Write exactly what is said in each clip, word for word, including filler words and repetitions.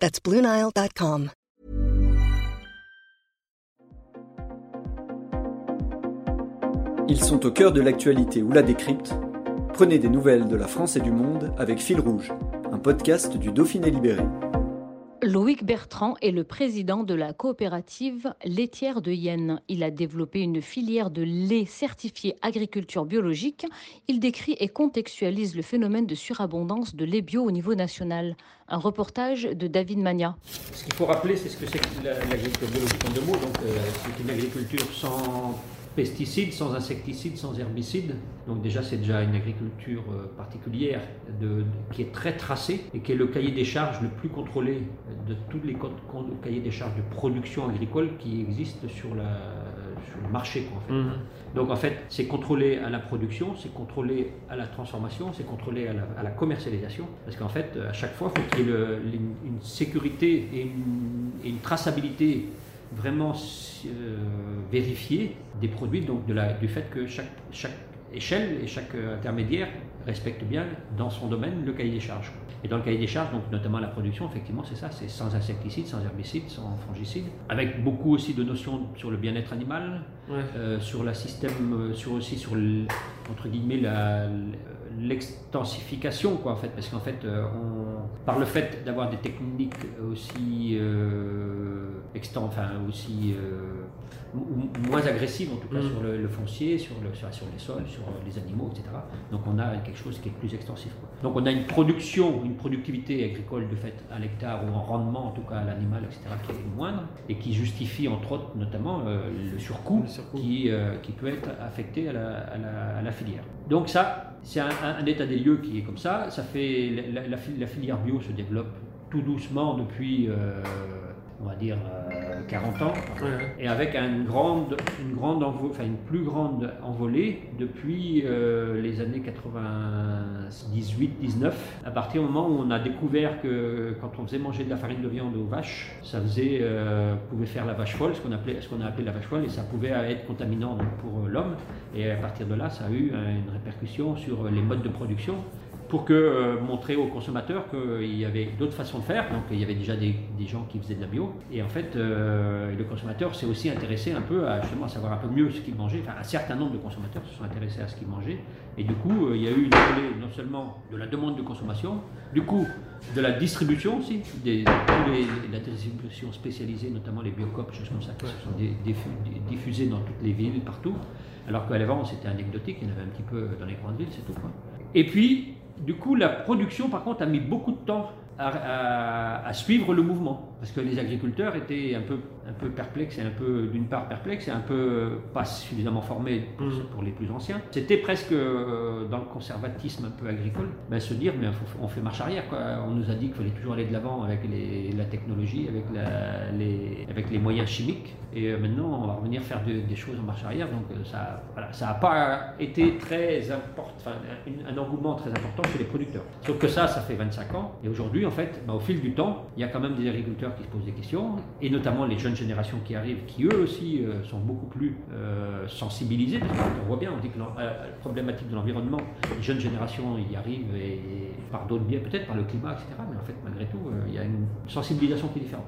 That's Blue Nile dot com. Ils sont au cœur de l'actualité ou la décrypte. Prenez des nouvelles de la France et du monde avec Fil Rouge, un podcast du Dauphiné Libéré. Loïc Bertrand est le président de la coopérative laitière de Yenne. Il a développé une filière de lait certifié agriculture biologique. Il décrit et contextualise le phénomène de surabondance de lait bio au niveau national. Un reportage de David Magna. Ce qu'il faut rappeler, c'est ce que c'est que l'agriculture biologique en deux mots. Donc, euh, c'est une agriculture sans pesticides, sans insecticides, sans herbicides. Donc déjà, c'est déjà une agriculture particulière de, de, qui est très tracée et qui est le cahier des charges le plus contrôlé de tous les co- co- cahiers des charges de production agricole qui existent sur, la, sur le marché, quoi, en fait. Mmh. Donc en fait, c'est contrôlé à la production, c'est contrôlé à la transformation, c'est contrôlé à la, à la commercialisation. Parce qu'en fait, à chaque fois, il faut qu'il y ait le, une, une sécurité et une, et une traçabilité vraiment euh, vérifier des produits, donc de la, du fait que chaque, chaque échelle et chaque intermédiaire respecte bien dans son domaine le cahier des charges. Et dans le cahier des charges, donc notamment la production, effectivement c'est ça, c'est sans insecticides, sans herbicides, sans fongicides, avec beaucoup aussi de notions sur le bien-être animal, ouais. euh, sur la système, sur aussi sur le, entre guillemets la, l'extensification quoi en fait, parce qu'en fait on, par le fait d'avoir des techniques aussi euh, extant, enfin aussi euh, moins agressives en tout cas mmh. sur le, le foncier, sur, le, sur, sur les sols, sur les animaux, et cetera. Donc on a quelque chose qui est plus extensif, quoi. Donc on a une production, une productivité agricole de fait à l'hectare ou en rendement en tout cas à l'animal, et cetera qui est moindre et qui justifie entre autres notamment euh, le surcoût, le surcoût. Qui, euh, qui peut être affecté à la, à la, à la filière. Donc ça, c'est un, un, un état des lieux qui est comme ça. Ça fait la, la, la filière bio se développe tout doucement depuis euh, on va dire euh, quarante ans, et avec une grande, une grande envo- enfin une plus grande envolée depuis euh, les années quatre-vingt-dix-huit dix-neuf, à partir du moment où on a découvert que quand on faisait manger de la farine de viande aux vaches, ça faisait, euh, pouvait faire la vache folle, ce qu'on appelait, ce qu'on a appelé la vache folle, et ça pouvait être contaminant donc, pour l'homme, et à partir de là, ça a eu une répercussion sur les modes de production, pour que, euh, montrer aux consommateurs qu'il y avait d'autres façons de faire. Donc il y avait déjà des, des gens qui faisaient de la bio. Et en fait, euh, le consommateur s'est aussi intéressé un peu à justement à savoir un peu mieux ce qu'il mangeait. Enfin, un certain nombre de consommateurs se sont intéressés à ce qu'ils mangeaient. Et du coup, euh, il y a eu une envolée non seulement de la demande de consommation, du coup de la distribution aussi, des, des, la distribution spécialisée, notamment les biocoop, choses comme ça, qui se sont des, des, diffusées dans toutes les villes, partout. Alors qu'à l'avant, c'était anecdotique, il y en avait un petit peu dans les grandes villes, c'est tout, quoi. Et puis, du coup, la production, par contre, a mis beaucoup de temps à, à, à suivre le mouvement, parce que les agriculteurs étaient un peu, un peu perplexes, et un peu, d'une part perplexes, et un peu pas suffisamment formés pour, pour les plus anciens. C'était presque euh, dans le conservatisme un peu agricole, ben, se dire, mais on fait marche arrière, quoi. On nous a dit qu'il fallait toujours aller de l'avant avec les, la technologie, avec, la, les, avec les moyens chimiques, et euh, maintenant on va revenir faire de, des choses en marche arrière, donc euh, ça n'a voilà, ça pas été très important, enfin, un, un engouement très important chez les producteurs. Sauf que ça, ça fait vingt-cinq ans, et aujourd'hui, en fait, bah, au fil du temps, il y a quand même des agriculteurs qui se posent des questions, et notamment les jeunes générations qui arrivent, qui eux aussi euh, sont beaucoup plus euh, sensibilisés, parce qu'on voit bien, on dit que la euh, problématique de l'environnement, les jeunes générations y arrivent, et, et par d'autres biais, peut-être par le climat, et cetera. Mais en fait, malgré tout, euh, il y a une sensibilisation qui est différente.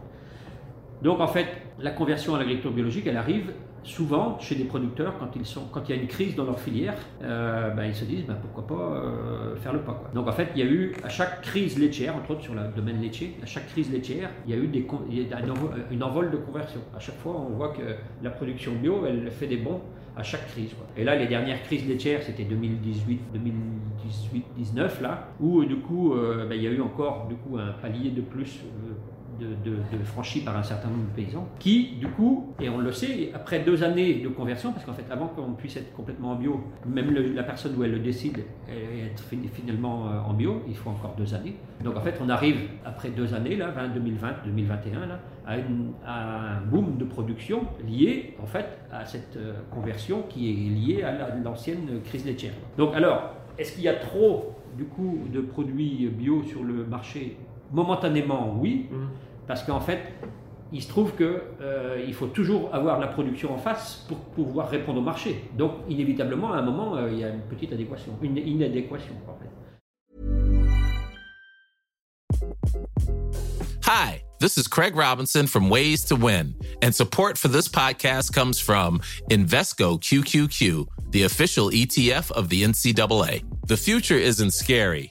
Donc en fait, la conversion à l'agriculture biologique, elle arrive souvent chez des producteurs quand ils sont, quand il y a une crise dans leur filière, euh, ben ils se disent ben pourquoi pas euh, faire le pas, quoi. Donc en fait, il y a eu à chaque crise laitière, entre autres sur le domaine laitier, à chaque crise laitière, il y a eu des, il y a une envol de conversion. À chaque fois, on voit que la production bio, elle fait des bons à chaque crise, quoi. Et là, les dernières crises laitières, c'était deux mille dix-huit, deux mille dix-huit, dix-neuf là, où du coup, euh, ben, il y a eu encore du coup un palier de plus. Euh, de, de, de franchis par un certain nombre de paysans qui, du coup, et on le sait, après deux années de conversion, parce qu'en fait, avant qu'on puisse être complètement en bio, même le, la personne où elle le décide et être finalement en bio, il faut encore deux années. Donc en fait, on arrive après deux années, là, deux mille vingt, deux mille vingt et un, là, à, une, à un boom de production lié, en fait, à cette conversion qui est liée à la, l'ancienne crise laitière. Donc alors, est-ce qu'il y a trop, du coup, de produits bio sur le marché? Momentanément, oui, mmh. parce qu'en fait, il se trouve qu'il euh, faut toujours avoir la production en face pour pouvoir répondre au marché. Donc, inévitablement, à un moment, euh, il y a une petite adéquation, une inadéquation, en fait. Hi, this is Craig Robinson from Ways to Win, and support for this podcast comes from Invesco Q Q Q, the official E T F of the N C double A. The future isn't scary.